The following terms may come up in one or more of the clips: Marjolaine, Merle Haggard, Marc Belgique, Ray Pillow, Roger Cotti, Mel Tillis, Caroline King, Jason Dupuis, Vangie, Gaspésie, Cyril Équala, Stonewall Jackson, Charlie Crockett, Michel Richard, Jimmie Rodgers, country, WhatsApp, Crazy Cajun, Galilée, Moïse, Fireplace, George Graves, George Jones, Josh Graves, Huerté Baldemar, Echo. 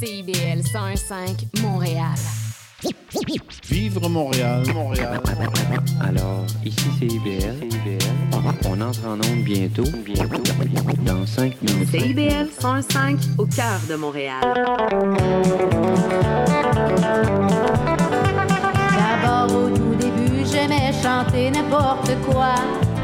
C.I.B.L. 101.5 Montréal. Vivre Montréal, Montréal, Montréal. Alors, ici CIBL. On entre en onde bientôt, dans 5 minutes. CIBL 105 au cœur de Montréal. D'abord, au tout début, j'aimais chanter n'importe quoi.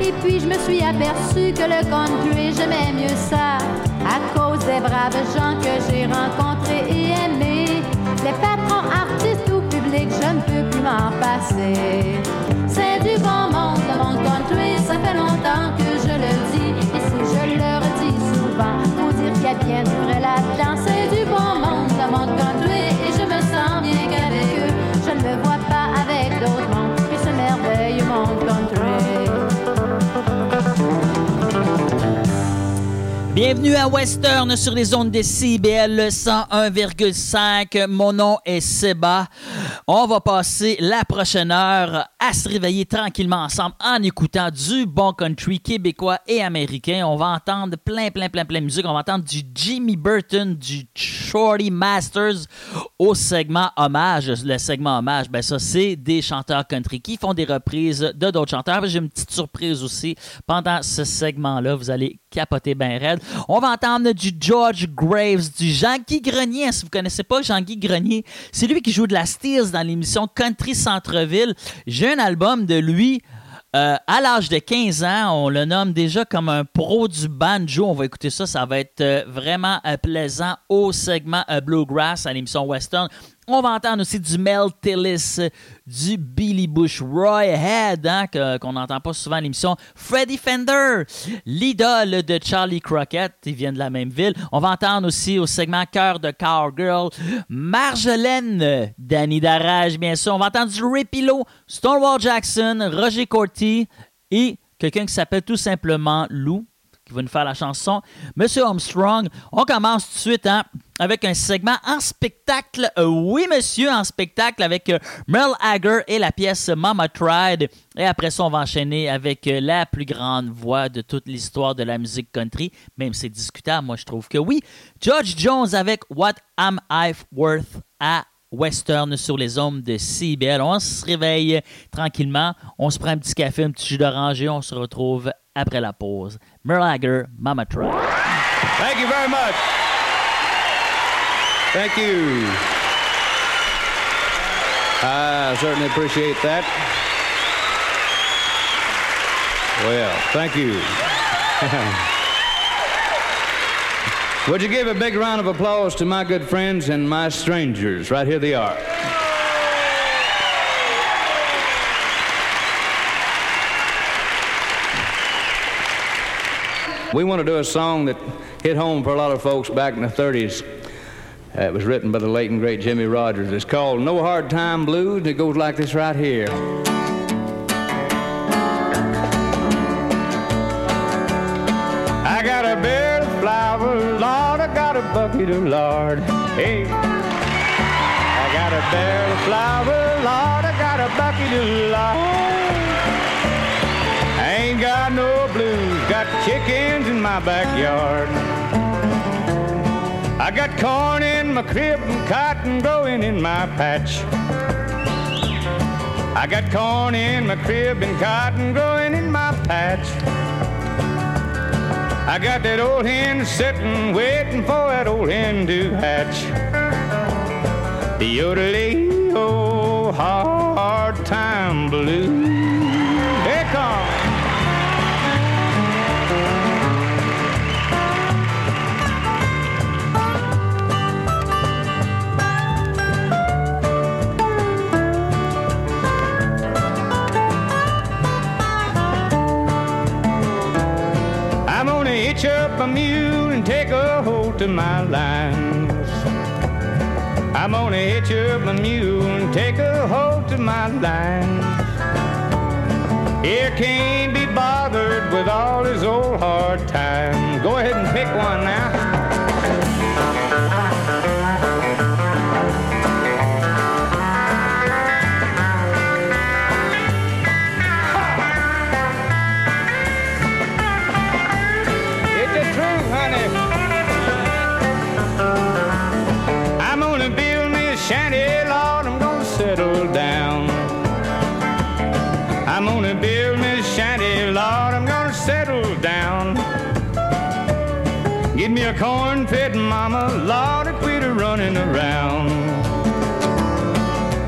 Et puis, je me suis aperçu que le country, j'aimais mieux ça. À cause des braves gens que j'ai rencontrés et aimés, les patrons artistes ou publics, je ne peux plus m'en passer. C'est du bon monde, le monde country, ça fait longtemps que je le dis. Et si je le redis souvent, faut dire qu'il y a bien du vrai là-dedans. C'est du bon monde, le monde country, et je me sens bien qu'avec eux, je ne me vois pas avec d'autres mondes que ce merveilleux monde country. Bienvenue à Western sur les ondes des CIBL 101,5. Mon nom est Seba. On va passer la prochaine heure à se réveiller tranquillement ensemble en écoutant du bon country québécois et américain. On va entendre plein de musique. On va entendre du Jimmy Burton, du Shorty Masters au segment hommage. Le segment hommage, ben ça, c'est des chanteurs country qui font des reprises de d'autres chanteurs. J'ai une petite surprise aussi. Pendant ce segment-là, vous allez capoter bien raide. On va entendre du George Graves, du Jean-Guy Grenier. Si vous ne connaissez pas Jean-Guy Grenier, c'est lui qui joue de la steels dans l'émission Country Centreville. J'ai un album de lui à l'âge de 15 ans. On le nomme déjà comme un pro du banjo. On va écouter ça. Ça va être vraiment plaisant au segment Bluegrass à l'émission Western. On va entendre aussi du Mel Tillis, du Billy Bush, Roy Head, hein, qu'on n'entend pas souvent à l'émission, Freddy Fender, l'idole de Charlie Crockett, ils viennent de la même ville. On va entendre aussi au segment Cœur de Cowgirl, Marjolaine, Danny Darage, bien sûr. On va entendre du Ray Pillow, Stonewall Jackson, Roger Cotti et quelqu'un qui s'appelle tout simplement Lou, qui va nous faire la chanson, Monsieur Armstrong. On commence tout de suite, hein, avec un segment en spectacle. Oui, monsieur, en spectacle avec Merle Haggard et la pièce Mama Tried. Et après ça, on va enchaîner avec la plus grande voix de toute l'histoire de la musique country. Même si c'est discutable, moi, je trouve que oui. George Jones avec What Am I Worth à Western sur les ondes de CIBL. On se réveille tranquillement. On se prend un petit café, un petit jus d'orange et on se retrouve après la pause. Merle Haggard, Mama Tried. Thank you very much. Thank you. I certainly appreciate that. Well, thank you. Would you give a big round of applause to my good friends and my strangers? Right here they are. We want to do a song that hit home for a lot of folks back in the 30s. It was written by the late and great Jimmie Rodgers. It's called No Hard Time Blues, and it goes like this right here. I got a bed of flowers, Lord, I got a bucket of lard. Hey, I got a bed of flowers, Lord, I got a bucket of lard. I ain't got no blues, got chickens in my backyard. I got corn in my crib and cotton growing in my patch. I got corn in my crib and cotton growing in my patch. I got that old hen sitting waiting for that old hen to hatch. The yodelio hard time blues. Here comes. Hitch up a mule and take a hold to my lines. I'm gonna hitch up a mule and take a hold to my lines. Here can't be bothered with all his old hard times. Go ahead and pick one now. shanty, Lord, I'm gonna settle down. I'm gonna build me a shanty, Lord, I'm gonna settle down. Get me a corn-fed mama, Lord, and quit running around.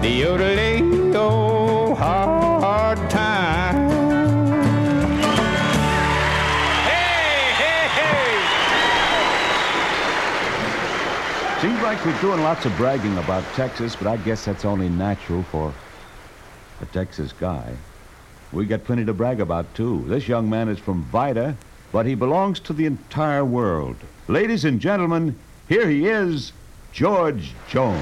The yodeling, oh, hard time. Seems like we're doing lots of bragging about Texas, but I guess that's only natural for a Texas guy. We got plenty to brag about, too. This young man is from Vida, but he belongs to the entire world. Ladies and gentlemen, here he is, George Jones.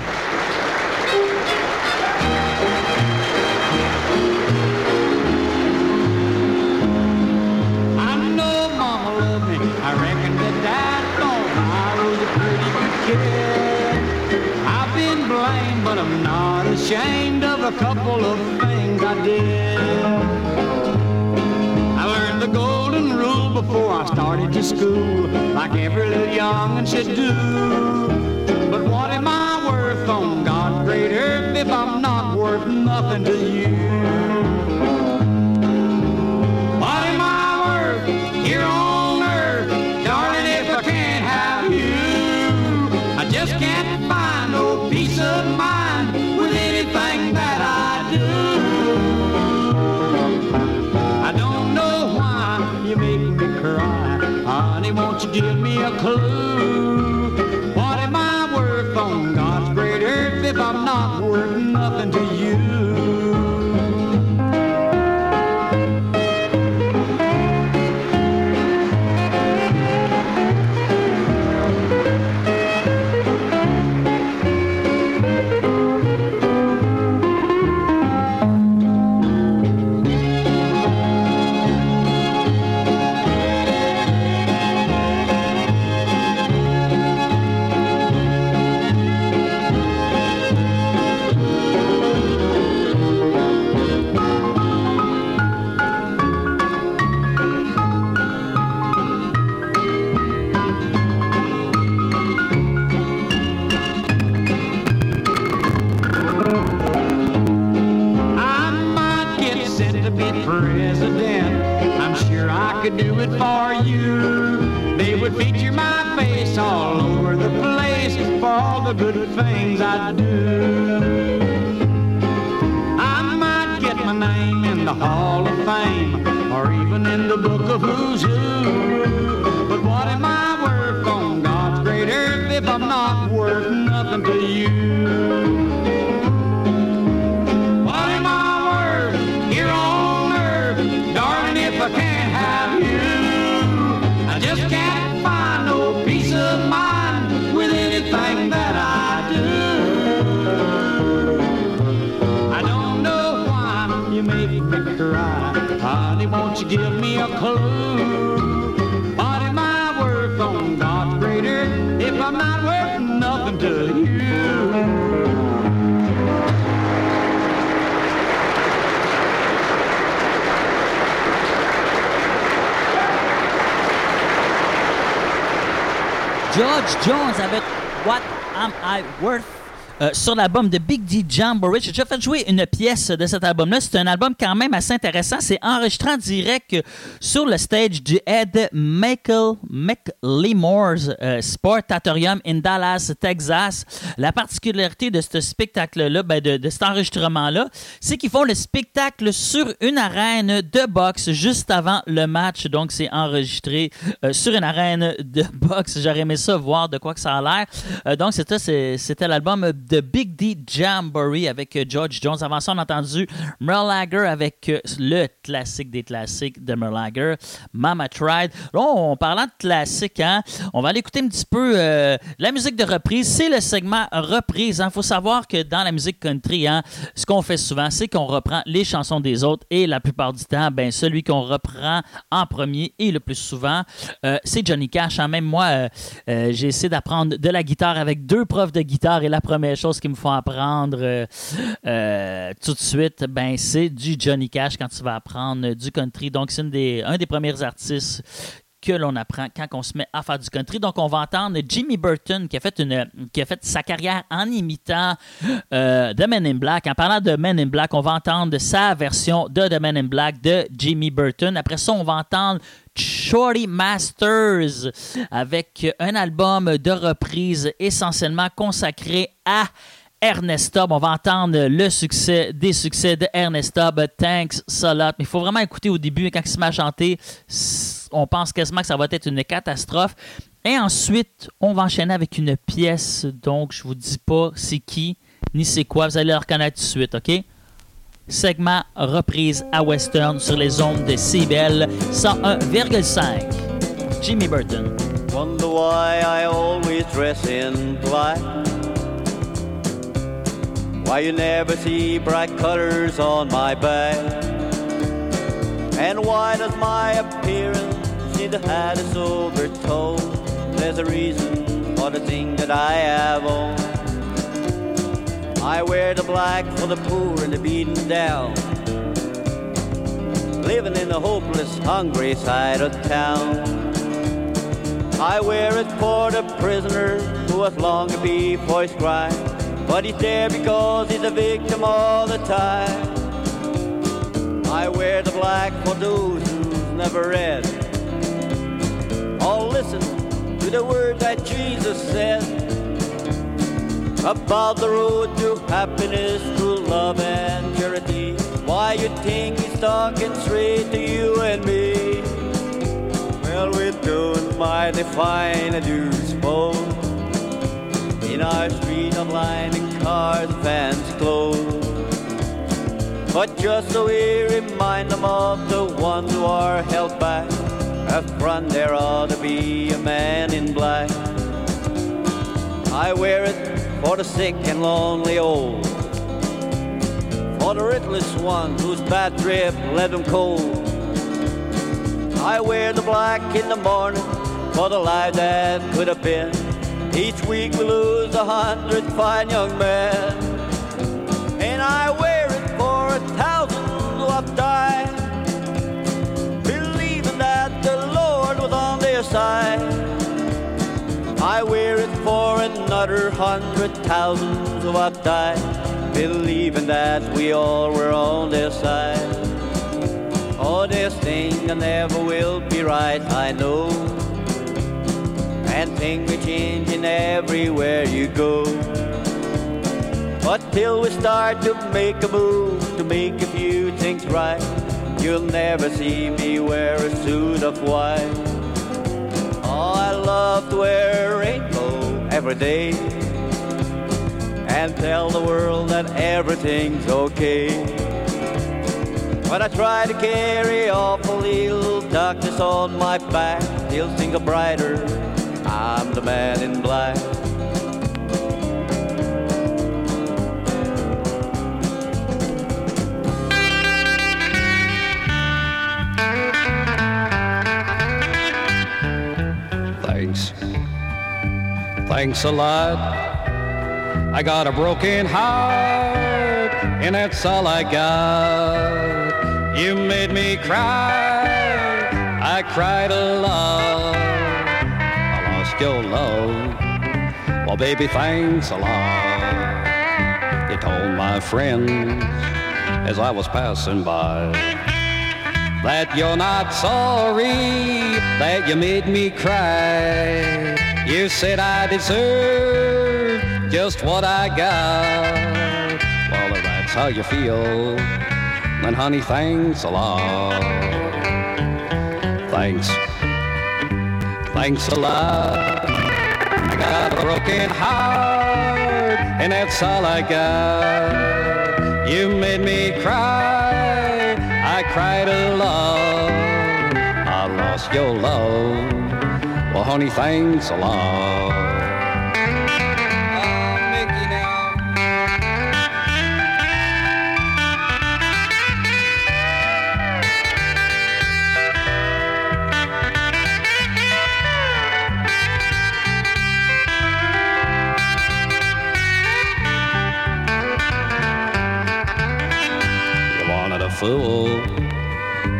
I know Mama loved me. I reckon that Dad thought I was a pretty good kid. But I'm not ashamed of a couple of things I did. I learned the golden rule before I started to school, like every little young'un should do. But what am I worth on God's great earth if I'm not worth nothing to you? What am I worth here on earth, darling, if I can't have you? I just can't find no peace of mind. Won't you give me a clue? What am I worth on God's great earth if I'm not worth nothing to you? George Jones avec What Am I Worth sur l'album de Big D Jam. J'ai déjà fait jouer une pièce de cet album-là. C'est un album quand même assez intéressant. C'est enregistré en direct sur le stage du Ed McLemore's Sportatorium in Dallas, Texas. La particularité de ce spectacle-là, de cet enregistrement-là, c'est qu'ils font le spectacle sur une arène de boxe juste avant le match. Donc, c'est enregistré sur une arène de boxe. J'aurais aimé ça, voir de quoi que ça a l'air. Donc, c'était l'album de Big D Jamboree avec George Jones. Avant ça, on a entendu Merle Haggard avec le classique des classiques de Merle Haggard, Mama Tried. Là, en parlant de classique, hein, on va aller écouter un petit peu la musique de reprise. C'est le segment reprise. Il faut savoir que dans la musique country, hein, ce qu'on fait souvent, c'est qu'on reprend les chansons des autres et la plupart du temps, celui qu'on reprend en premier et le plus souvent, c'est Johnny Cash. Hein. Même moi, j'ai essayé d'apprendre de la guitare avec deux profs de guitare et la première chose qu'ils me font apprendre tout de suite, c'est du Johnny Cash quand tu vas apprendre du country. Donc, c'est un des premiers artistes que l'on apprend quand on se met à faire du country. Donc, on va entendre Jimmy Burton qui a fait sa carrière en imitant The Men in Black. En parlant de Men in Black, on va entendre sa version de The Men in Black de Jimmy Burton. Après ça, on va entendre Shorty Masters avec un album de reprises essentiellement consacré à Ernest Tubb. On va entendre le succès des succès de Ernest Tubb, Thanks a Lot. Mais il faut vraiment écouter au début, quand il se met à chanter, on pense quasiment que ça va être une catastrophe. Et ensuite, on va enchaîner avec une pièce, donc je vous dis pas c'est qui ni c'est quoi, vous allez le reconnaître tout de suite, OK? Segment reprise à Western sur les ondes de C.I.B.L. 101,5. Jimmy Burton. Wonder why I always dress in black. Why you never see bright colors on my back? And why does my appearance seem to have this overtone? There's a reason for the thing that I have on. I wear the black for the poor and the beaten down, living in the hopeless, hungry side of town. I wear it for the prisoner who was longing before his crime, but he's there because he's a victim all the time. I wear the black for those who've never read or listened to the words that Jesus said about the road to happiness, true love and charity. Why you think he's talking straight to you and me? Well, we're doing mighty fine, I do suppose, in our street of blinding cars, fans clothes. But just so we remind them of the ones who are held back, up front there ought to be a man in black. I wear it for the sick and lonely old, for the reckless ones whose bad trip left them cold. I wear the black in the morning for the life that could have been. Each week we lose 100 fine young men. And I wear it for 1,000 who have died, believing that the Lord was on their side. I wear it for another 100,000 who have died, believing that we all were on their side. Oh, this thing I never will be right, I know, and things are changing everywhere you go. But till we start to make a move, to make a few things right, you'll never see me wear a suit of white. Oh, I love to wear a rainbow every day, and tell the world that everything's okay. When I try to carry off a little darkness on my back, till things are brighter, I'm the man in black. Thanks. Thanks a lot. I got a broken heart, and that's all I got. You made me cry. I cried a lot. Your love, well baby thanks a lot. You told my friends as I was passing by that you're not sorry that you made me cry. You said I deserve just what I got. Well if that's how you feel, then honey thanks a lot. Thanks. Thanks a lot. I got a broken heart, and that's all I got. You made me cry. I cried a lot. I lost your love. Well, honey, thanks a lot.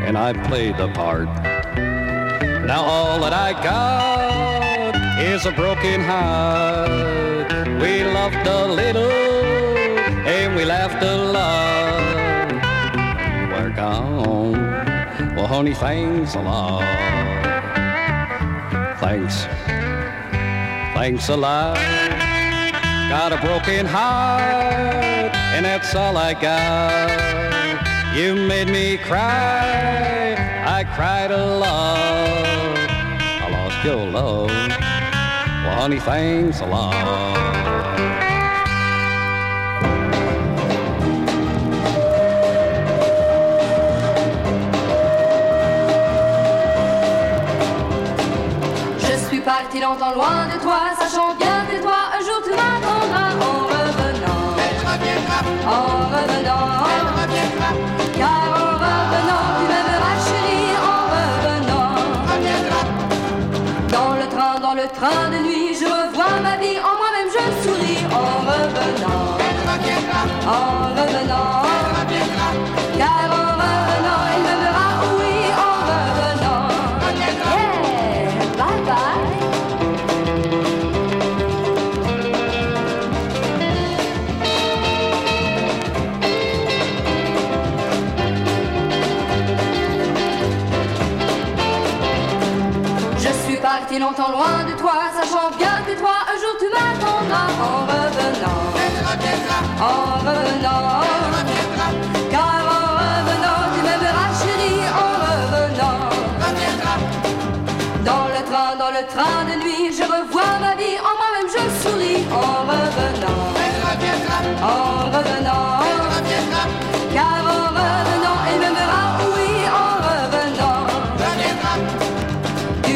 And I played the part. Now all that I got is a broken heart. We loved a little and we laughed a lot. We're gone. Well, honey, thanks a lot. Thanks. Thanks a lot. Got a broken heart and that's all I got. You made me cry. I cried a lot. I lost your love. Well, honey, thanks a lot. Parti longtemps loin de toi, sachant bien que toi, un jour tu m'attendras en revenant. Elle reviendra. En revenant. Elle reviendra. Car en revenant, tu m'aimeras chérie, en revenant. Reviendra. Dans le train de nuit, je revois ma vie, en moi-même je souris, en revenant. Elle reviendra. En revenant. Elle reviendra. Car en revenant, elle m'aimera, oui, en revenant. Reviendra. Yeah, bye bye. Si longtemps loin de toi, sachant bien que toi, un jour tu m'attendras en revenant. Elle reviendra. En revenant. Elle reviendra. Car en revenant, tu m'aimeras chérie, en revenant. Reviendra. Dans le train de nuit, je revois ma vie, en moi-même je souris, en revenant. Elle reviendra. En revenant. Elle reviendra. Car en revenant, elle m'aimera, oui, en revenant. Reviendra.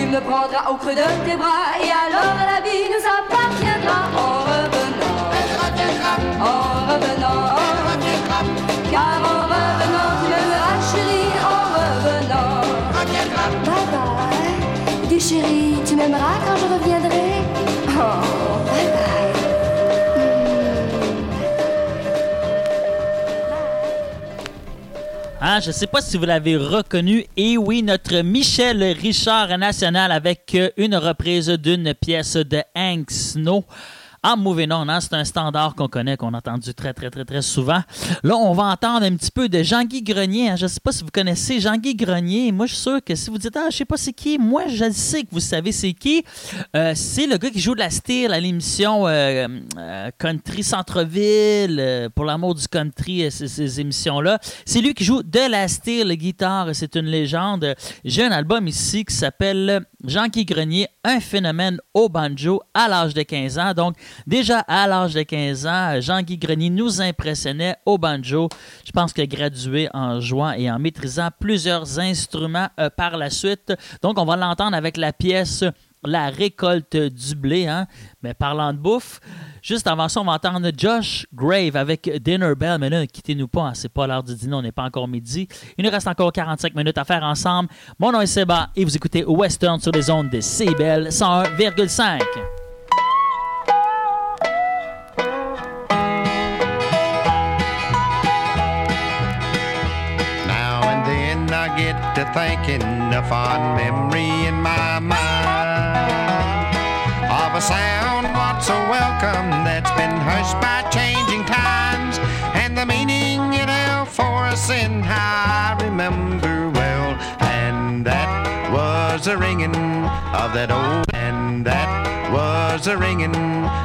Me prendra au creux de tes bras et alors la vie nous appartiendra en revenant. Elle reviendra. En revenant. Elle reviendra. Car en revenant tu m'aimeras chérie en revenant. Reviendra. Bye bye. Dis chérie, tu m'aimeras quand je reviendrai. Oh, bye bye. Ah, je ne sais pas si vous l'avez reconnu. Et oui, notre Michel Richard national avec une reprise d'une pièce de Hank Snow. Ah, Moving On, hein? C'est un standard qu'on connaît, qu'on a entendu très, très, très, très souvent. Là, on va entendre un petit peu de Jean-Guy Grenier. Hein? Je ne sais pas si vous connaissez Jean-Guy Grenier. Moi, je suis sûr que si vous dites « Ah, je ne sais pas c'est qui », moi, je sais que vous savez c'est qui. C'est le gars qui joue de la style à l'émission Country Centreville, pour l'amour du country, ces émissions-là. C'est lui qui joue de la style guitare. C'est une légende. J'ai un album ici qui s'appelle « Jean-Guy Grenier, un phénomène au banjo à l'âge de 15 ans ». Donc, déjà à l'âge de 15 ans, Jean-Guy Grenier nous impressionnait au banjo. Je pense qu'il a gradué en jouant et en maîtrisant plusieurs instruments par la suite. Donc, on va l'entendre avec la pièce « La récolte du blé ». Hein? Mais parlant de bouffe, juste avant ça, on va entendre Josh Graves avec Dinner Bell. Mais là, ne quittez-nous pas, hein? C'est pas l'heure du dîner, on n'est pas encore midi. Il nous reste encore 45 minutes à faire ensemble. Mon nom est Seba et vous écoutez Western sur les ondes de C.I.B.L. 101,5. Get to thinking a fond memory in my mind of a sound once so welcome that's been hushed by changing times and the meaning it held for us in high I remember well, and that was the ringing of that old, and that was the ringing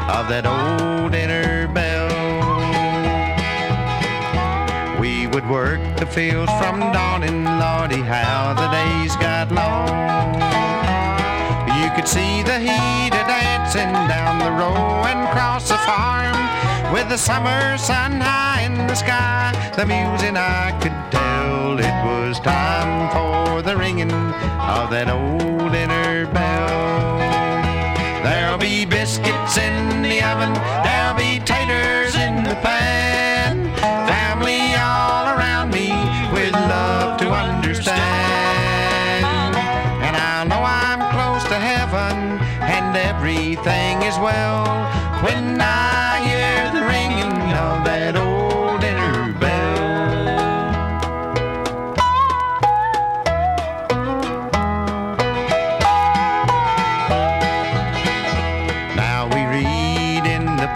of that old dinner bell. We would work the fields from dawn and Lordy, how the days got long. You could see the heat a-dancing down the row and cross the farm. With the summer sun high in the sky, the music I could tell it was time for the ringing of that old dinner bell. There'll be biscuits in the oven, there'll be taters in the pan. Family all around me with love to understand. And I know I'm close to heaven and everything is well when I hear the ringing of that old dinner bell.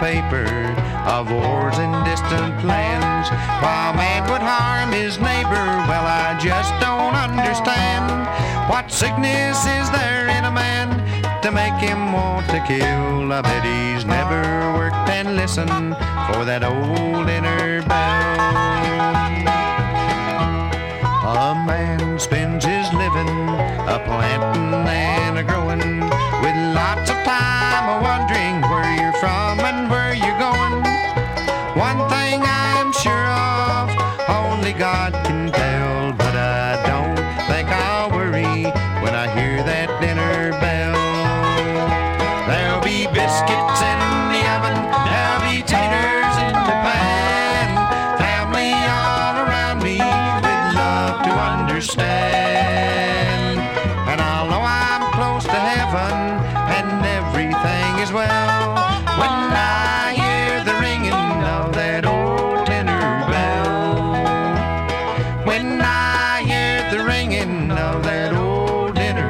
paper of wars and distant plans, while man would harm his neighbor. Well, I just don't understand. What sickness is there in a man to make him want to kill? I bet he's never worked and listened for that old inner bell. A man spends his living a planting and a growing, with lots of time a wondering where you're from and where you're going. One thing I'm sure of, only God can tell, but I don't think I'll worry when I hear that dinner bell. There'll be biscuits in the oven, there'll be taters in the pan, family all around me with love to understand. And although I'm close to heaven, everything is well when I hear the ringing of that old tenor bell. When I hear the ringing of that old tenor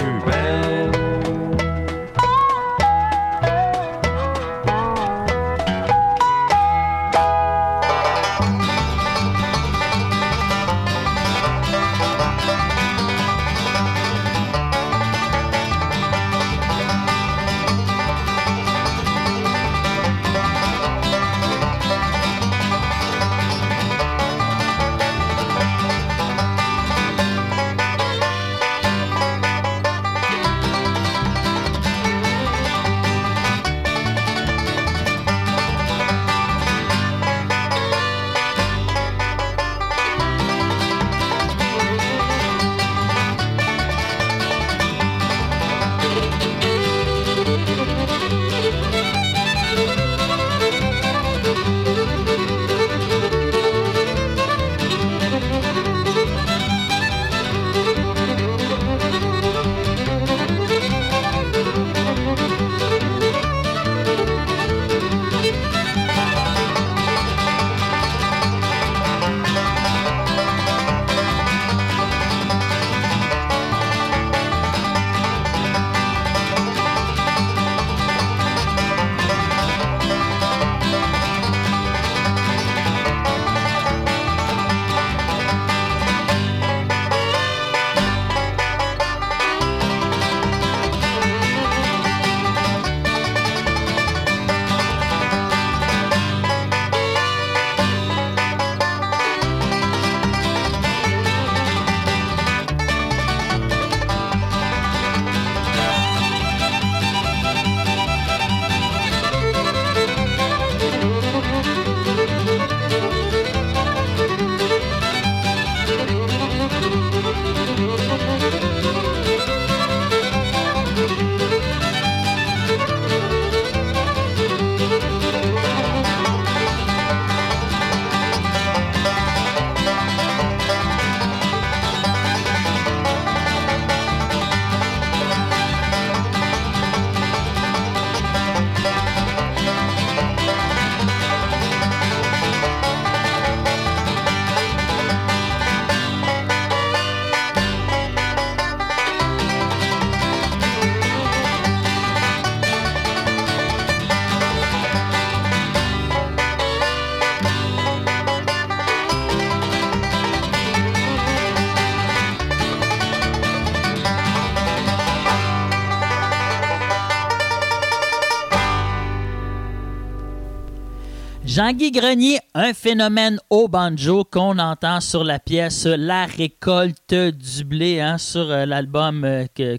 Jean-Guy Grenier, un phénomène au banjo qu'on entend sur la pièce La récolte du blé, hein, sur l'album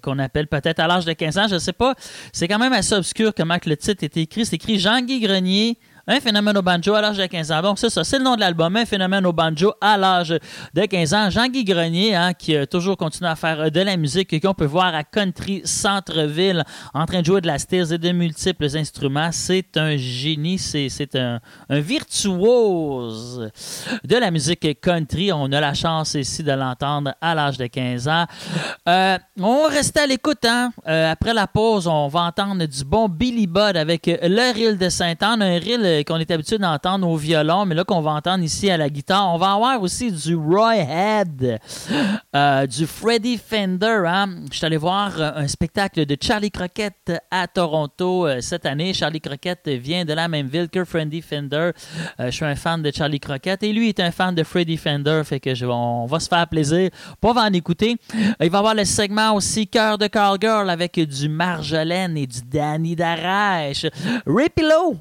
qu'on appelle peut-être à l'âge de 15 ans, je ne sais pas. C'est quand même assez obscur comment que le titre est écrit. C'est écrit Jean-Guy Grenier, un phénomène au banjo à l'âge de 15 ans. Donc c'est ça, c'est le nom de l'album, un phénomène au banjo à l'âge de 15 ans. Jean-Guy Grenier, hein, qui a toujours continué à faire de la musique et qu'on peut voir à Country Centreville en train de jouer de la stills et de multiples instruments. C'est un génie, c'est un virtuose de la musique country. On a la chance ici de l'entendre à l'âge de 15 ans. On restait à l'écoute, hein? Après la pause, on va entendre du bon Billy Budd avec le reel de Sainte-Anne, un reel qu'on est habitué d'entendre au violon, mais là qu'on va entendre ici à la guitare. On va avoir aussi du Roy Head, du Freddy Fender. Hein? Je suis allé voir un spectacle de Charlie Crockett à Toronto cette année. Charlie Crockett vient de la même ville que Freddy Fender. Je suis un fan de Charlie Crockett et lui est un fan de Freddy Fender. Fait que on va se faire plaisir. On va en écouter. Il va y avoir le segment aussi Cœur de Cowgirl avec du Marjolaine et du Danny Darage. Ray Pillow,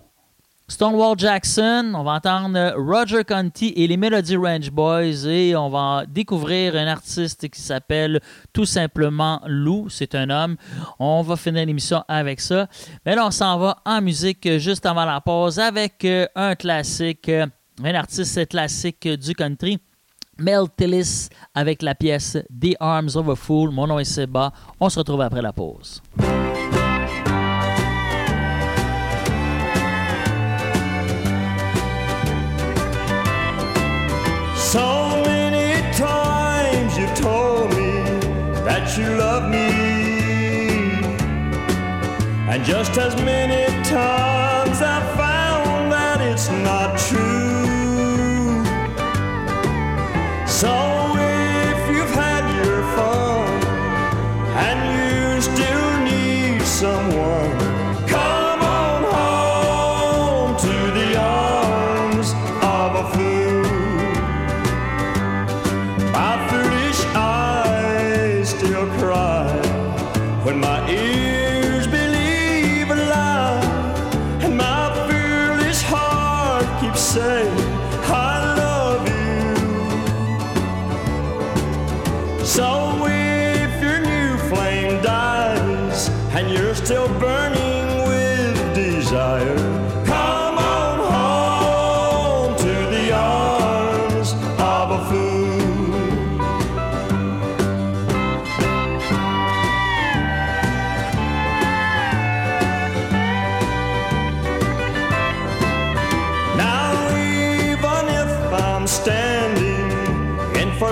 Stonewall Jackson, on va entendre Roger Cotti et les Melody Ranch Boys et on va découvrir un artiste qui s'appelle tout simplement Lou, c'est un homme. On va finir l'émission avec ça. Mais là, on s'en va en musique juste avant la pause avec un classique, un artiste classique du country, Mel Tillis avec la pièce The Arms of a Fool. Mon nom est Seba. On se retrouve après la pause. So many times you've told me that you love me, and just as many times I found that it's not true. So if you've had your fun and you still need someone,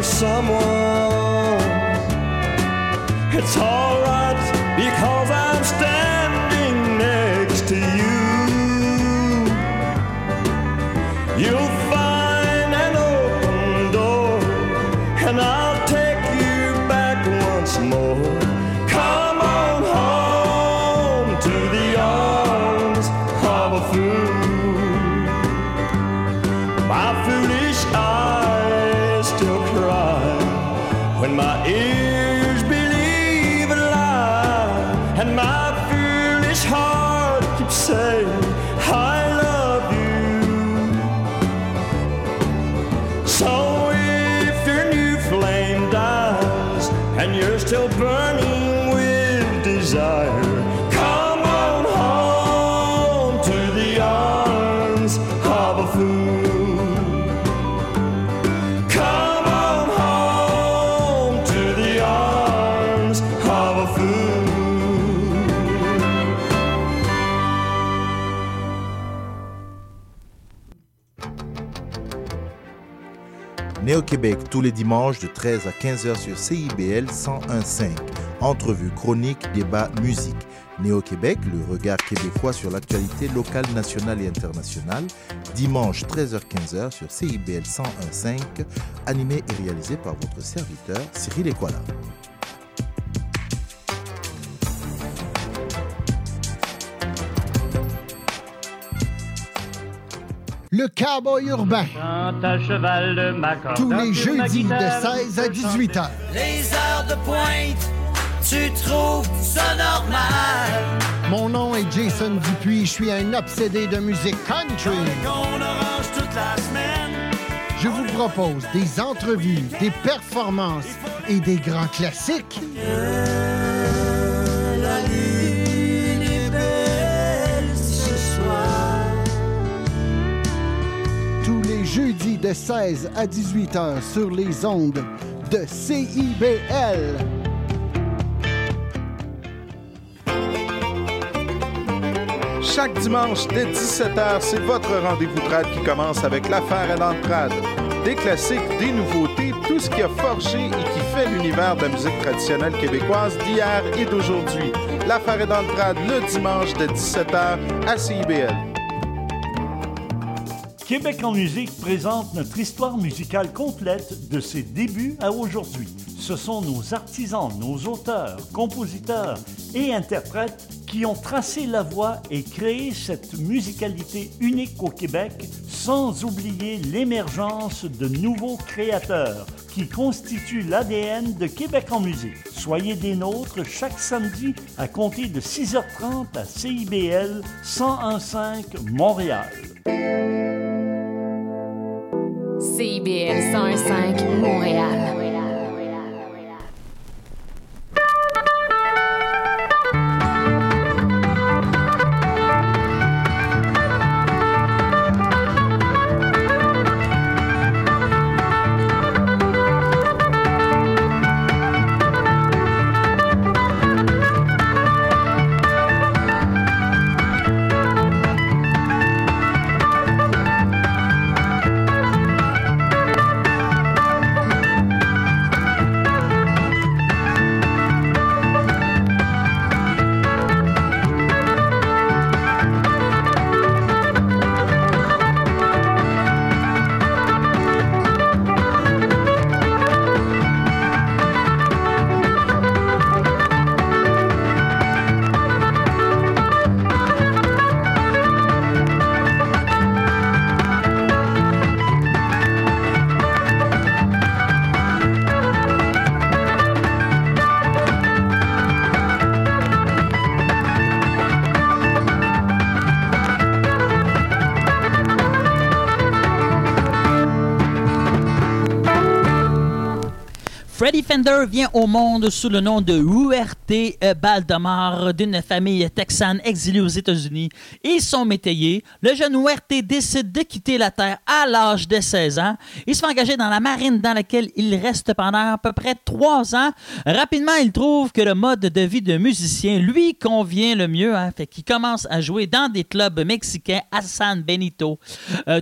someone, it's all right because I'm standing next to you. You'll find an open door and I'll take you back once more. Come on home to the arms of a fool. My foolish eyes still cry when my ears believe a lie, and my foolish heart keeps saying I love you. So if your new flame dies and you're still burning with desire, come on home to the arms of a fool. Come Né au Québec tous les dimanches de 13 à 15h sur CIBL 101.5. Entrevues, chroniques, débats, musique. Né au Québec, le regard québécois sur l'actualité locale, nationale et internationale. Dimanche 13h-15h sur CIBL 101.5. Animé et réalisé par votre serviteur Cyril Équala. Le cowboy urbain. Tous les jeudis de 16 à 18 heures. Les heures de pointe, tu trouves ça normal. Mon nom est Jason Dupuis, je suis un obsédé de musique country. Je vous propose des entrevues, des performances et des grands classiques. Jeudi de 16 à 18h sur les ondes de CIBL. Chaque dimanche dès 17h, c'est votre rendez-vous trad qui commence avec l'affaire à l'entrade. Des classiques, des nouveautés, tout ce qui a forgé et qui fait l'univers de la musique traditionnelle québécoise d'hier et d'aujourd'hui. L'affaire est dans le trad le dimanche de 17h à CIBL. Québec en musique présente notre histoire musicale complète de ses débuts à aujourd'hui. Ce sont nos artisans, nos auteurs, compositeurs et interprètes qui ont tracé la voie et créé cette musicalité unique au Québec, sans oublier l'émergence de nouveaux créateurs qui constituent l'ADN de Québec en musique. Soyez des nôtres chaque samedi à compter de 6h30 à CIBL 101.5 Montréal. CIBL 101.5 Montréal. Freddy Fender vient au monde sous le nom de Huerté Baldemar, d'une famille texane exilée aux États-Unis et son métayer. Le jeune Huerté décide de quitter la terre à l'âge de 16 ans. Il se fait engager dans la marine, dans laquelle il reste pendant à peu près 3 ans. Rapidement, il trouve que le mode de vie de musicien lui convient le mieux. Fait qu'il commence à jouer dans des clubs mexicains à San Benito.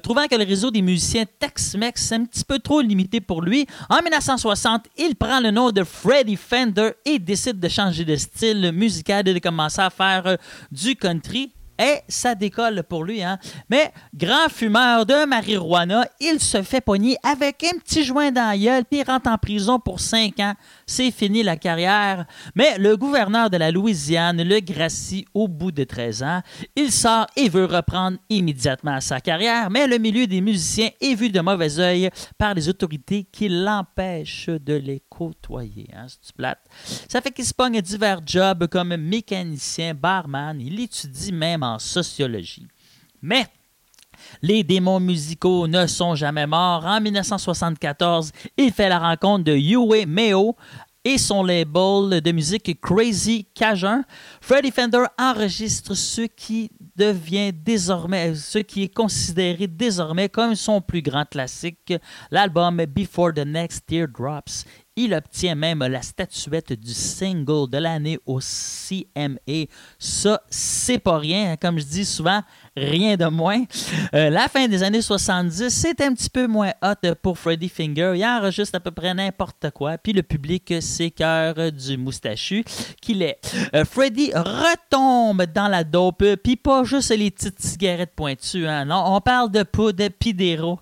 Trouvant que le réseau des musiciens Tex-Mex est un petit peu trop limité pour lui, en 1960, il prend le nom de Freddy Fender et décide de changer de style musical et de commencer à faire du country. Et ça décolle pour lui. Mais grand fumeur de marijuana, il se fait pogner avec un petit joint dans la gueule puis il rentre en prison pour 5 ans. C'est fini la carrière. Mais le gouverneur de la Louisiane le gracie au bout de 13 ans. Il sort et veut reprendre immédiatement sa carrière, mais le milieu des musiciens est vu de mauvais œil par les autorités qui l'empêchent de les côtoyer. C'est plate. Ça fait qu'il se pogne divers jobs comme mécanicien, barman. Il étudie même en sociologie. Mais les démons musicaux ne sont jamais morts. En 1974, il fait la rencontre de Huey Meaux et son label de musique Crazy Cajun. Freddy Fender enregistre ce qui est considéré désormais comme son plus grand classique, l'album Before the Next Teardrops. Il obtient même la statuette du single de l'année au CMA. Ça, c'est pas rien. Comme je dis souvent, rien de moins. La fin des années 70, c'est un petit peu moins hot pour Freddy Fender. Il enregistre à peu près n'importe quoi. Puis le public s'écœure du moustachu qu'il est. Freddy retombe dans la dope. Puis pas juste les petites cigarettes pointues. Non, on parle de poudre puis d'héros.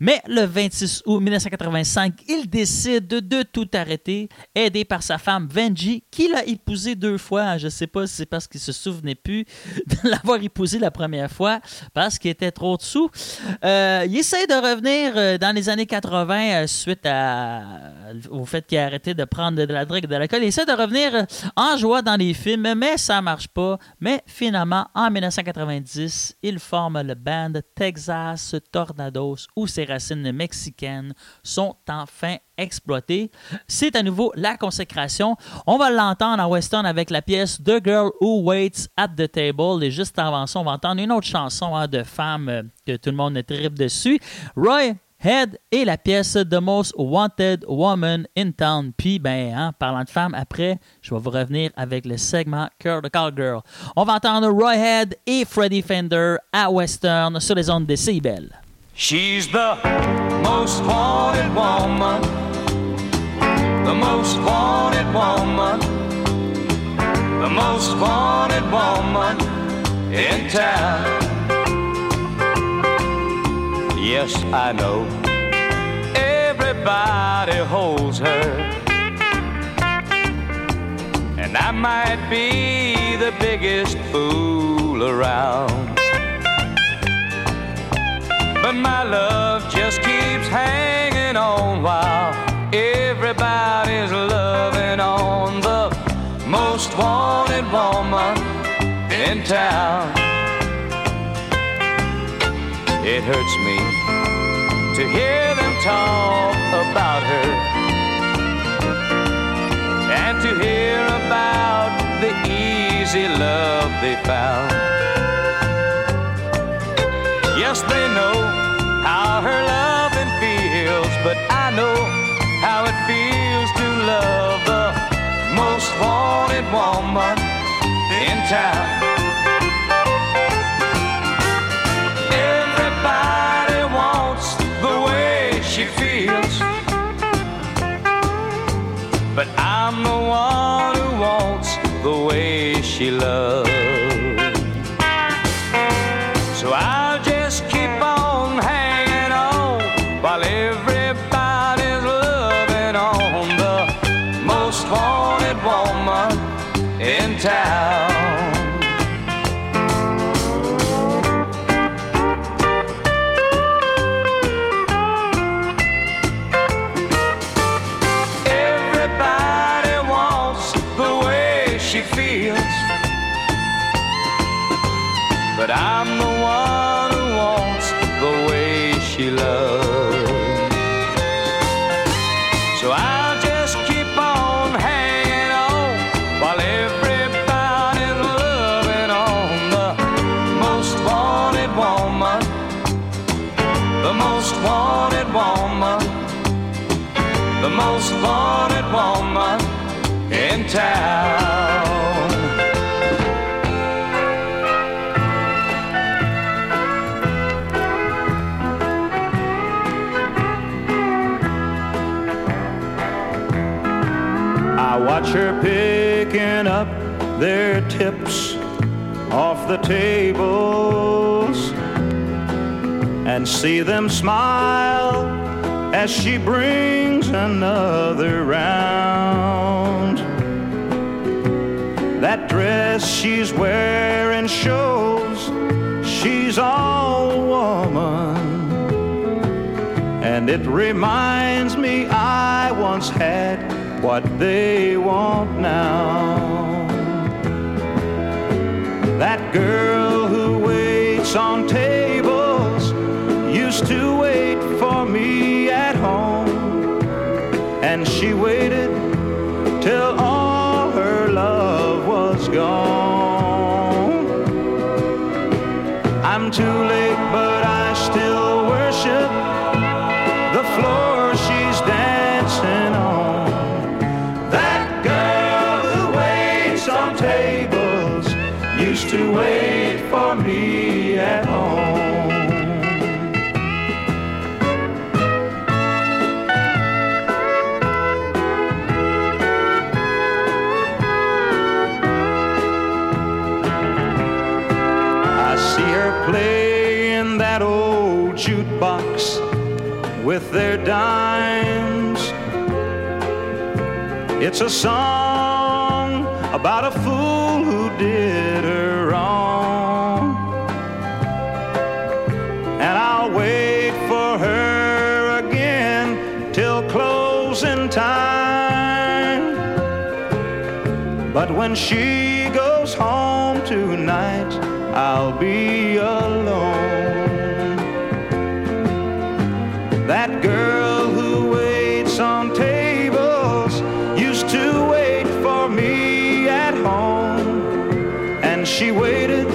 Mais le 26 août 1985, il décide de tout arrêté, aidé par sa femme Vangie, qui l'a épousé 2 fois. Je ne sais pas si c'est parce qu'il ne se souvenait plus de l'avoir épousé la première fois, parce qu'il était trop dessous. Il essaie de revenir dans les années 80, suite au fait qu'il a arrêté de prendre de la drogue et de l'alcool. Il essaie de revenir en joie dans les films, mais ça ne marche pas. Mais finalement, en 1990, il forme le band Texas Tornados, où ses racines mexicaines sont enfin exploité. C'est à nouveau la consécration. On va l'entendre en western avec la pièce The Girl Who Waits at the Table. Et juste avant ça, on va entendre une autre chanson de femme que tout le monde tripe dessus. Roy Head et la pièce The Most Wanted Woman in Town. Puis, parlant de femmes, après, je vais vous revenir avec le segment Cœur de Callgirl. On va entendre Roy Head et Freddy Fender à western sur les ondes des CIBL. She's the most wanted woman, the most wanted woman, the most wanted woman in town. yes, I know everybody holds her. And I might be the biggest fool around, but my love just keeps hanging on while everybody's loving on the most wanted woman in town. It hurts me to hear them talk about her, and to hear about the easy love they found. Yes, they know how her loving feels, but I know how it feels to love the most wanted woman in town. Everybody wants the way she feels, but I'm the one who wants the way she loves. So I'll just keep on hanging on while everybody's loving on the most wanted woman in town. But I'm the one who wants the way she loves. So I'll just keep on hanging on while everybody's loving on the most wanted woman, the most wanted woman, the most wanted woman in town. Watch her picking up their tips off the tables, and see them smile as she brings another round. That dress she's wearing shows she's all woman, and it reminds me I once had what they want now. That girl who waits on tables used to wait for me at home, and she waited till all her love was gone. I'm too late, but I still worship the floor she's dancing on. Used to wait for me at home. I see her play in that old jukebox with their dimes. It's a song about a fool who did her wrong, and I'll wait for her again till closing time. But when she goes home tonight, I'll be alone. That girl who waits on tables used to wait for me at home, and she waited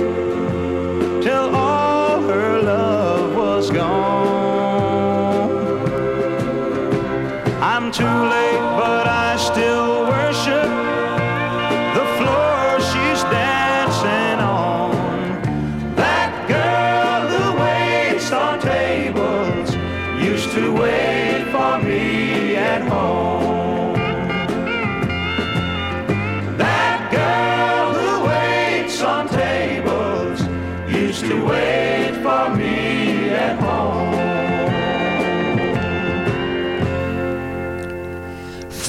till all her love was gone. I'm too late, but I still worship the floor she's dancing on. That girl who waits on tables used to wait for me at home. Used to wait for me at home.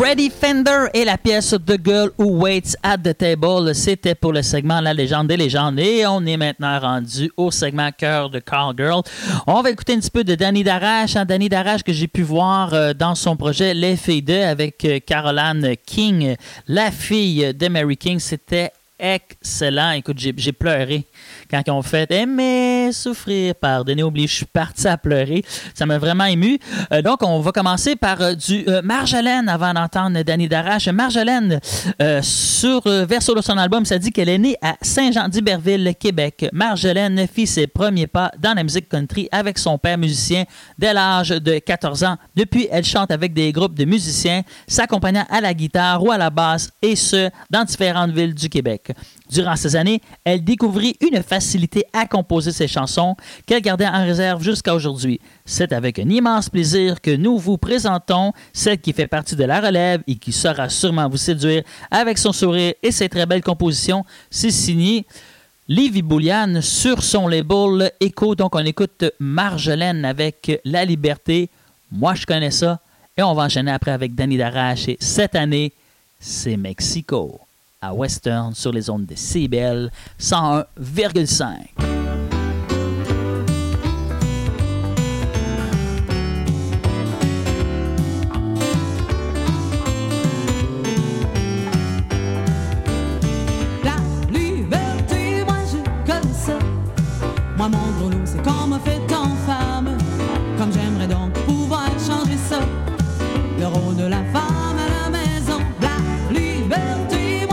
Freddy Fender et la pièce The Girl Who Waits at the Table. C'était pour le segment La Légende des légendes. Et on est maintenant rendu au segment Cœur de Cowgirl. On va écouter un petit peu de Danny Darage. Hein, Danny Darage que j'ai pu voir dans son projet Les Filles 2 avec Caroline King, la fille de Mary King. C'était excellent. Écoute, j'ai pleuré quand ils ont fait « Aimer, souffrir, pardonner, oublier ». Je suis parti à pleurer. Ça m'a vraiment ému. Donc, on va commencer par du Marjolaine avant d'entendre Danny Darage. Marjolaine, sur verso de son album, ça dit qu'elle est née à Saint-Jean-d'Iberville, Québec. Marjolaine fit ses premiers pas dans la musique country avec son père musicien dès l'âge de 14 ans. Depuis, elle chante avec des groupes de musiciens, s'accompagnant à la guitare ou à la basse, et ce, dans différentes villes du Québec. Durant ces années, elle découvrit une facilité à composer ses chansons qu'elle gardait en réserve jusqu'à aujourd'hui. C'est avec un immense plaisir que nous vous présentons celle qui fait partie de la relève et qui saura sûrement vous séduire avec son sourire et ses très belles compositions. C'est signé Livy Boulian sur son label Echo. Donc on écoute Marjolaine avec La Liberté. Moi je connais ça. Et on va enchaîner après avec Danny Darage. Et cette année, c'est Mexico. À Western sur les ondes de C.I.B.L. 101,5. La liberté, moi je connais ça. Moi mon grenouille, c'est qu'on me fait tant femme. Comme j'aimerais donc pouvoir changer ça. Le rôle de la femme à la maison. La liberté. De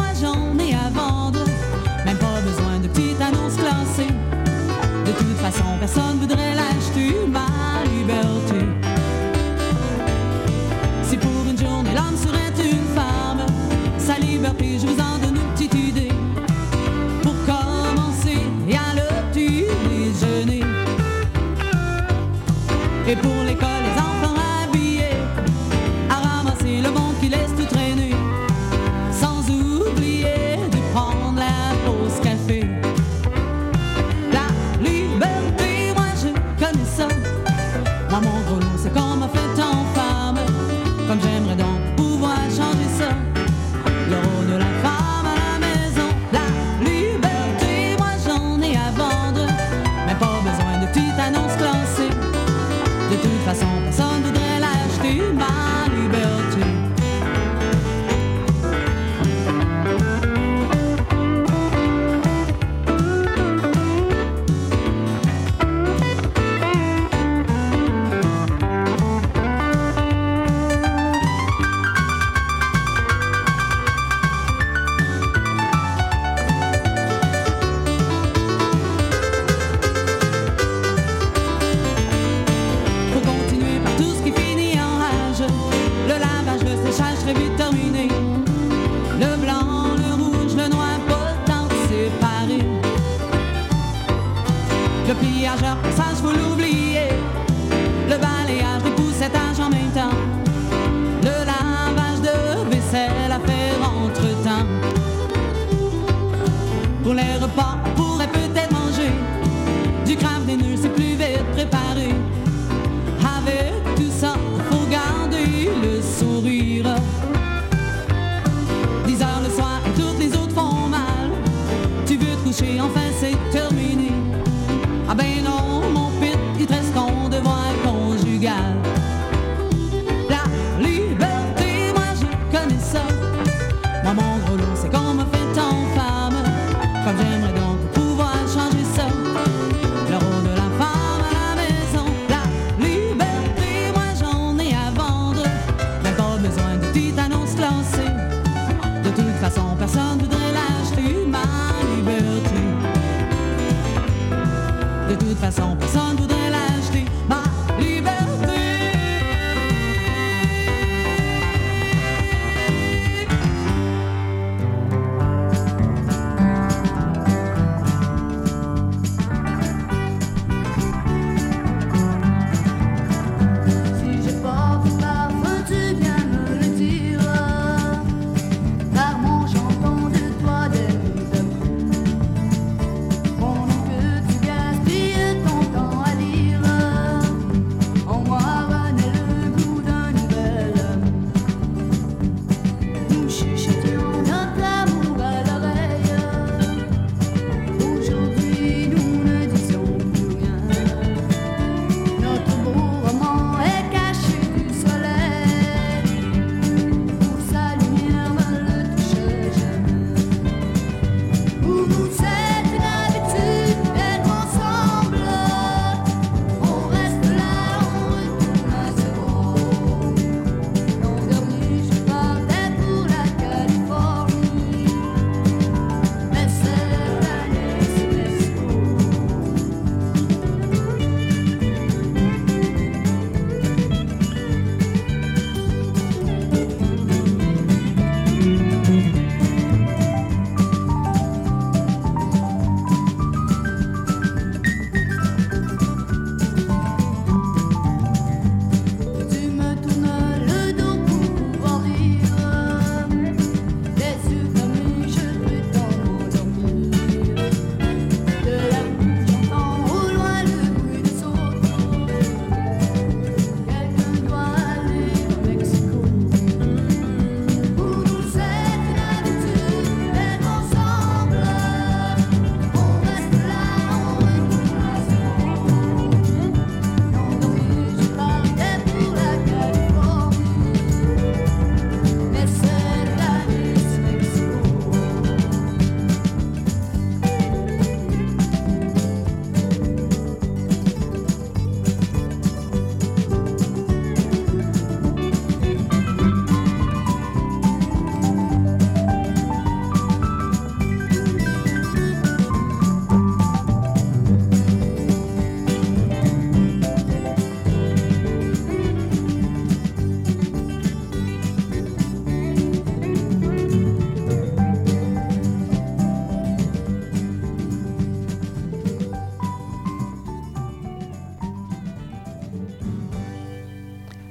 toute façon, personne voudrait l'acheter, ma liberté. Si pour une journée l'homme serait une femme, sa liberté, je vous en donne une petite idée. Pour commencer, il y a le petit déjeuner. Et pour l'école, les enfants habillés, à ramasser le monde qui laisse tout traîner. Sans oublier de prendre la pause café. Comme j'aimerais donc pouvoir changer ça. Le rôle de la femme à la maison. La liberté, moi j'en ai à vendre. Mais pas besoin de petites annonces classées. De toute façon, personne voudrait l'acheter, ma liberté.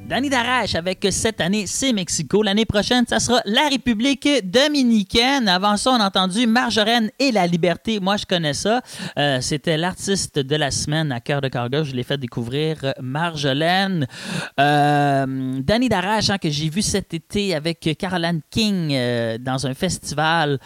Danny Darage avec cette année, c'est Mexico. L'année prochaine, ça sera la République dominicaine. Avant ça, on a entendu Marjolaine et la liberté. Moi, je connais ça. C'était l'artiste de la semaine à Cœur de Cargo. Je l'ai fait découvrir Marjolaine. Danny Darage, que j'ai vu cet été avec Caroline King dans un festival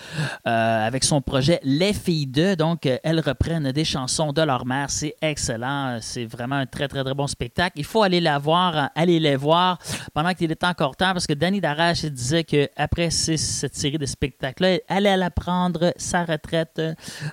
avec son projet Les Filles d'eux. Donc, elles reprennent des chansons de leur mère. C'est excellent. C'est vraiment un très, très, très bon spectacle. Il faut aller la voir, aller les voir pendant qu'il était encore temps, parce que Danny Darage disait qu'après cette série de spectacles-là, elle allait prendre sa retraite.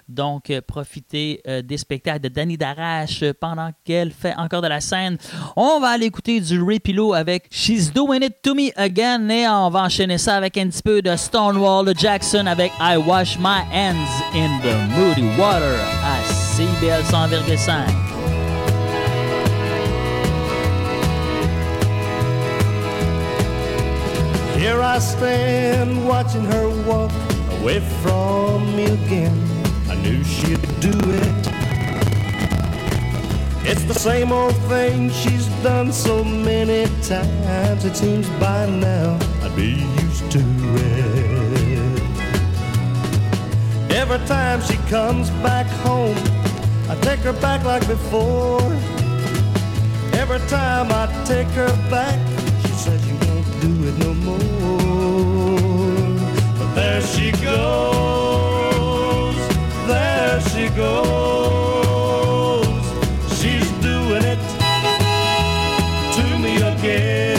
Donc, profitez des spectacles de Danny Darage pendant qu'elle fait encore de la scène. On va aller écouter du Ray Pillow avec She's Doing It To Me Again, et on va enchaîner ça avec un petit peu de Stonewall Jackson avec I Wash My Hands In The Moody Water à CBL 100,5. Here I stand watching her walk away from me again. I knew she'd do it. It's the same old thing she's done so many times. It seems by now I'd be used to it. Every time she comes back home, I take her back like before. Every time I take her back, she says you won't do it no more. There she goes, there she goes, she's doing it to me again.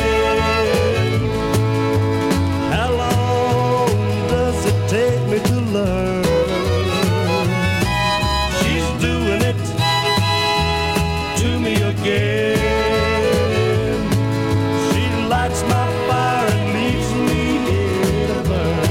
How long does it take me to learn? She's doing it to me again. She lights my fire and leaves me here to burn.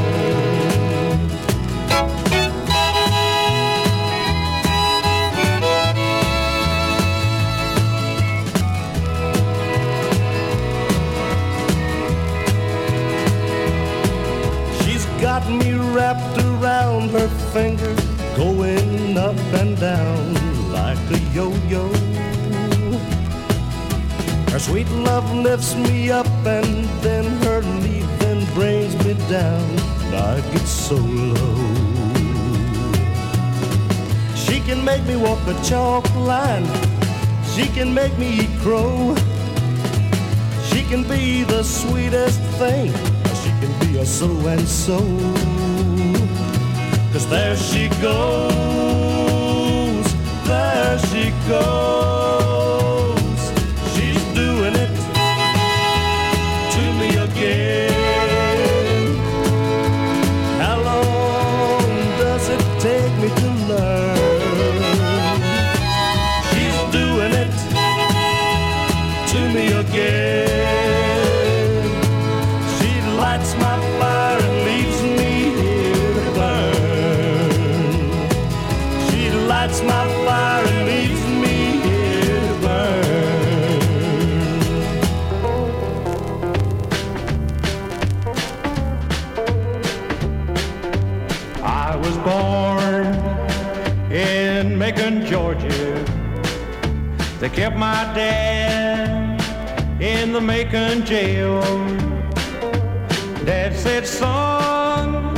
Got me wrapped around her finger, going up and down like a yo-yo. Her sweet love lifts me up and then her leaving brings me down, and I get so low. She can make me walk a chalk line, she can make me eat crow. She can be the sweetest thing, be a so-and-so. 'Cause there she goes, she's doing it to me again. How long does it take me to learn? She's doing it to me again. Georgia, they kept my dad in the Macon jail. Dad said, son,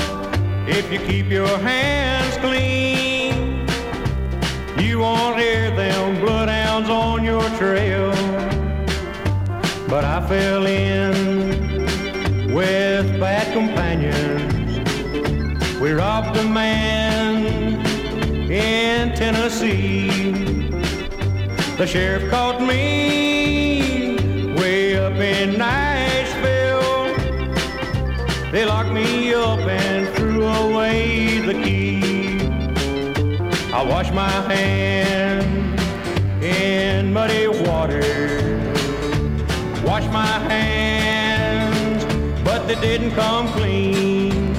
if you keep your hands clean, you won't hear them bloodhounds on your trail. But I fell in with bad companions. We robbed a man in Tennessee. The sheriff caught me way up in Nashville. They locked me up and threw away the key. I washed my hands in muddy water. Washed my hands, but they didn't come clean.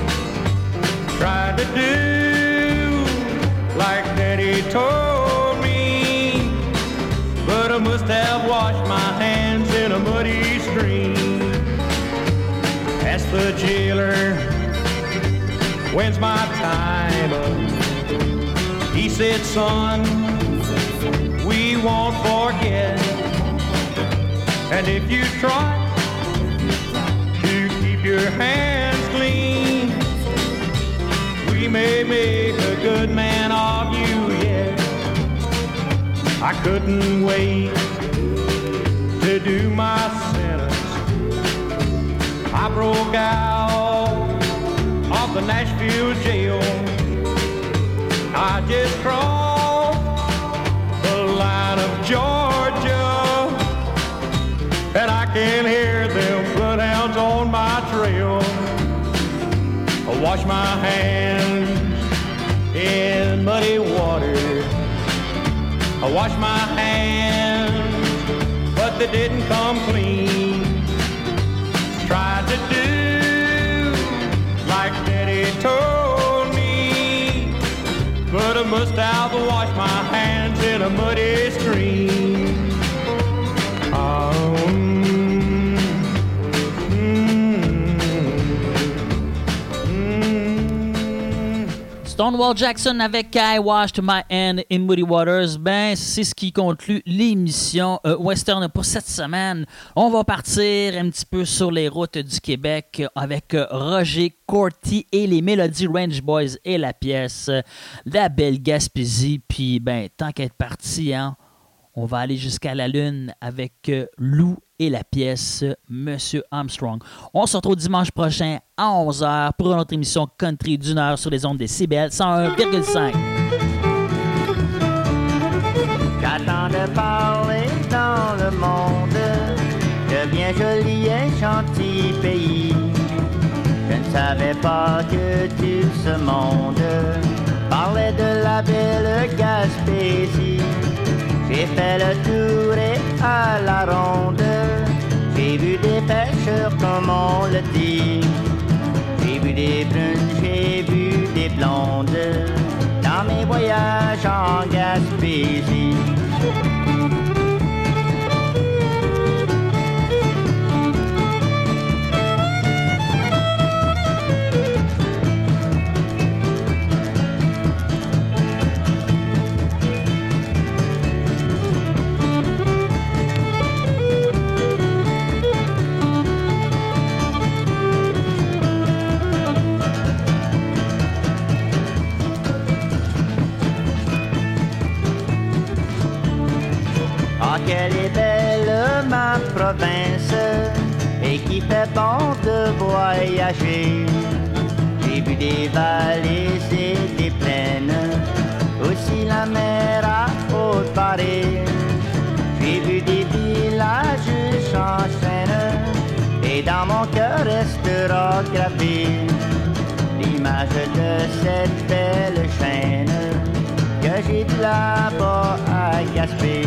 Tried to do like Daddy told me, but I must have washed my hands in a muddy stream. Asked the jailer, when's my time up? He said, son, we won't forget. And if you try to keep your hands clean, we may make a good man of you, yeah. I couldn't wait to do my sentence. I broke out of the Nashville jail. I just crossed the line of Georgia, and I can hear them bloodhounds on my trail. I wash my hands in muddy water. I wash my hands, but they didn't come clean. Tried to do like Daddy told me, but I must have washed my hands in a muddy stream. Stonewall Jackson avec I Washed My Hand in Muddy Waters. Ben, c'est ce qui conclut l'émission Western pour cette semaine. On va partir un petit peu sur les routes du Québec avec Roger Cotti et les Mélodies Range Boys et la pièce La Belle Gaspésie. Puis, ben, tant qu'être parti, hein, on va aller jusqu'à la Lune avec Lou et la pièce Monsieur Armstrong. On se retrouve dimanche prochain à 11h pour notre émission Country d'une heure sur les ondes des C.I.B.L. 101,5. J'attends de parler dans le monde de bien joli et gentil pays. Je ne savais pas que tout ce monde parlait de la belle Gaspésie. J'ai fait le tour et à la ronde, j'ai vu des pêcheurs comme on le dit. J'ai vu des brunes, j'ai vu des blondes, dans mes voyages en Gaspésie. Ah, quelle est belle ma province, et qui fait bon de voyager. J'ai vu des vallées et des plaines, aussi la mer à haute parée. J'ai vu des villages sans chaîne, et dans mon cœur restera gravé l'image de cette belle chaîne que j'ai de là-bas à Gaspé.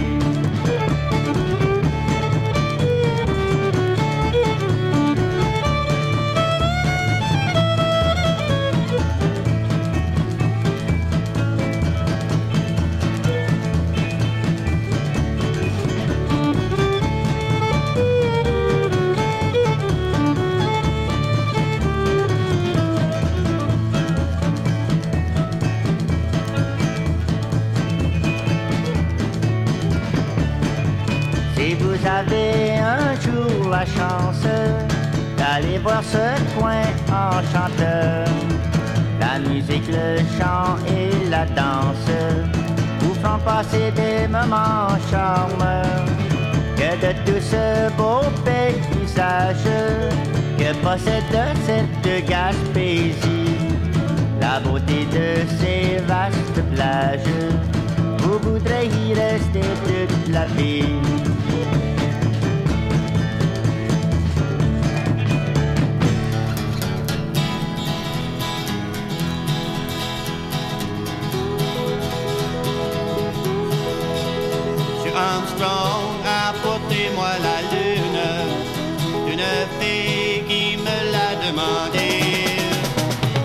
Vous avez un jour la chance d'aller voir ce coin enchanteur. La musique, le chant et la danse vous feront passer des moments charmeurs. Que de tout ce beau paysage que possède cette Gaspésie, la beauté de ces vastes plages, vous voudrez y rester toute la vie. Armstrong, apportez-moi la lune d'une fille qui me l'a demandé.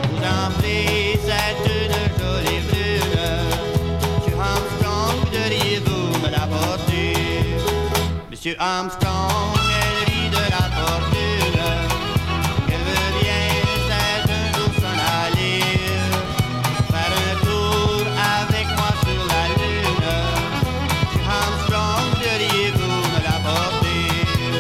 Vous d'emblée, c'est une jolie brune. Monsieur Armstrong, voudriez-vous me l'apporter? Monsieur Armstrong, elle rit de la fortune. Elle veut bien, c'est un jour s'en aller. Faire un tour avec moi sur la lune. Monsieur Armstrong, voudriez-vous me l'apporter?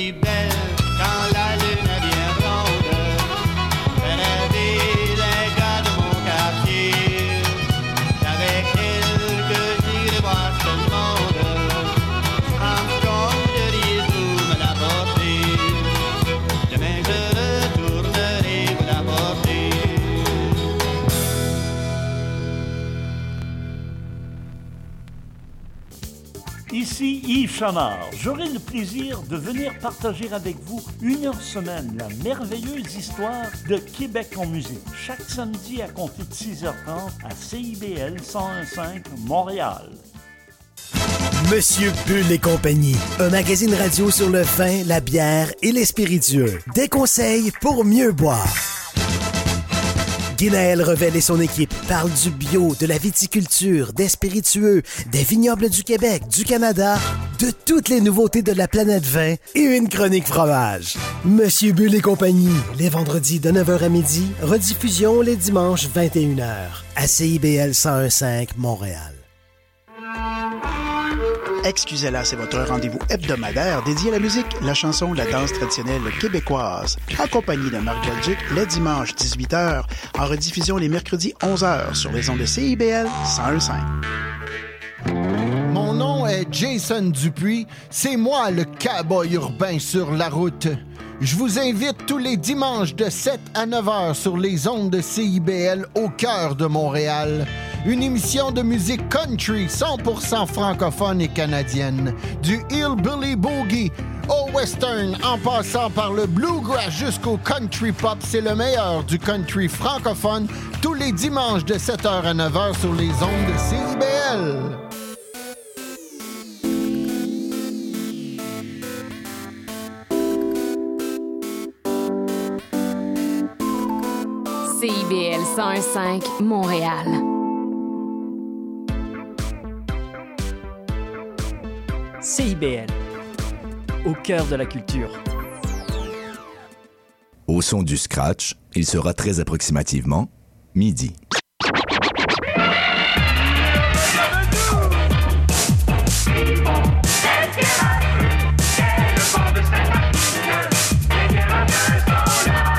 si belle quand la lune vient blonde. Benadie, les gars de mon quartier, c'est avec elle que j'irai voir ce monde. Encore je dis où me la porter, demain je retournerai vous la porter. Ici Yves Chamard. J'aurai le plaisir de venir partager avec vous une heure semaine la merveilleuse histoire de Québec en musique. Chaque samedi à compter de 6h30 à CIBL 101.5 Montréal. Monsieur Bull et compagnie, un magazine radio sur le vin, la bière et les spiritueux. Des conseils pour mieux boire. Guinaël Revel et son équipe parlent du bio, de la viticulture, des spiritueux, des vignobles du Québec, du Canada, de toutes les nouveautés de la planète vin et une chronique fromage. Monsieur Bull et compagnie, les vendredis de 9h à midi, rediffusion les dimanches 21h à CIBL 101.5 Montréal. Excusez-la, c'est votre rendez-vous hebdomadaire dédié à la musique, la chanson, la danse traditionnelle québécoise. Accompagné de Marc Belgique, les dimanches 18h, en rediffusion les mercredis 11h sur les ondes de CIBL 101.5. Mon nom est Jason Dupuis, c'est moi le cowboy urbain sur la route. Je vous invite tous les dimanches de 7 à 9h sur les ondes de CIBL au cœur de Montréal. Une émission de musique country 100% francophone et canadienne. Du hillbilly boogie au western en passant par le bluegrass jusqu'au country pop. C'est le meilleur du country francophone tous les dimanches de 7h à 9h sur les ondes de CIBL. CIBL 101.5 Montréal. CIBL, au cœur de la culture. Au son du scratch, il sera très approximativement midi.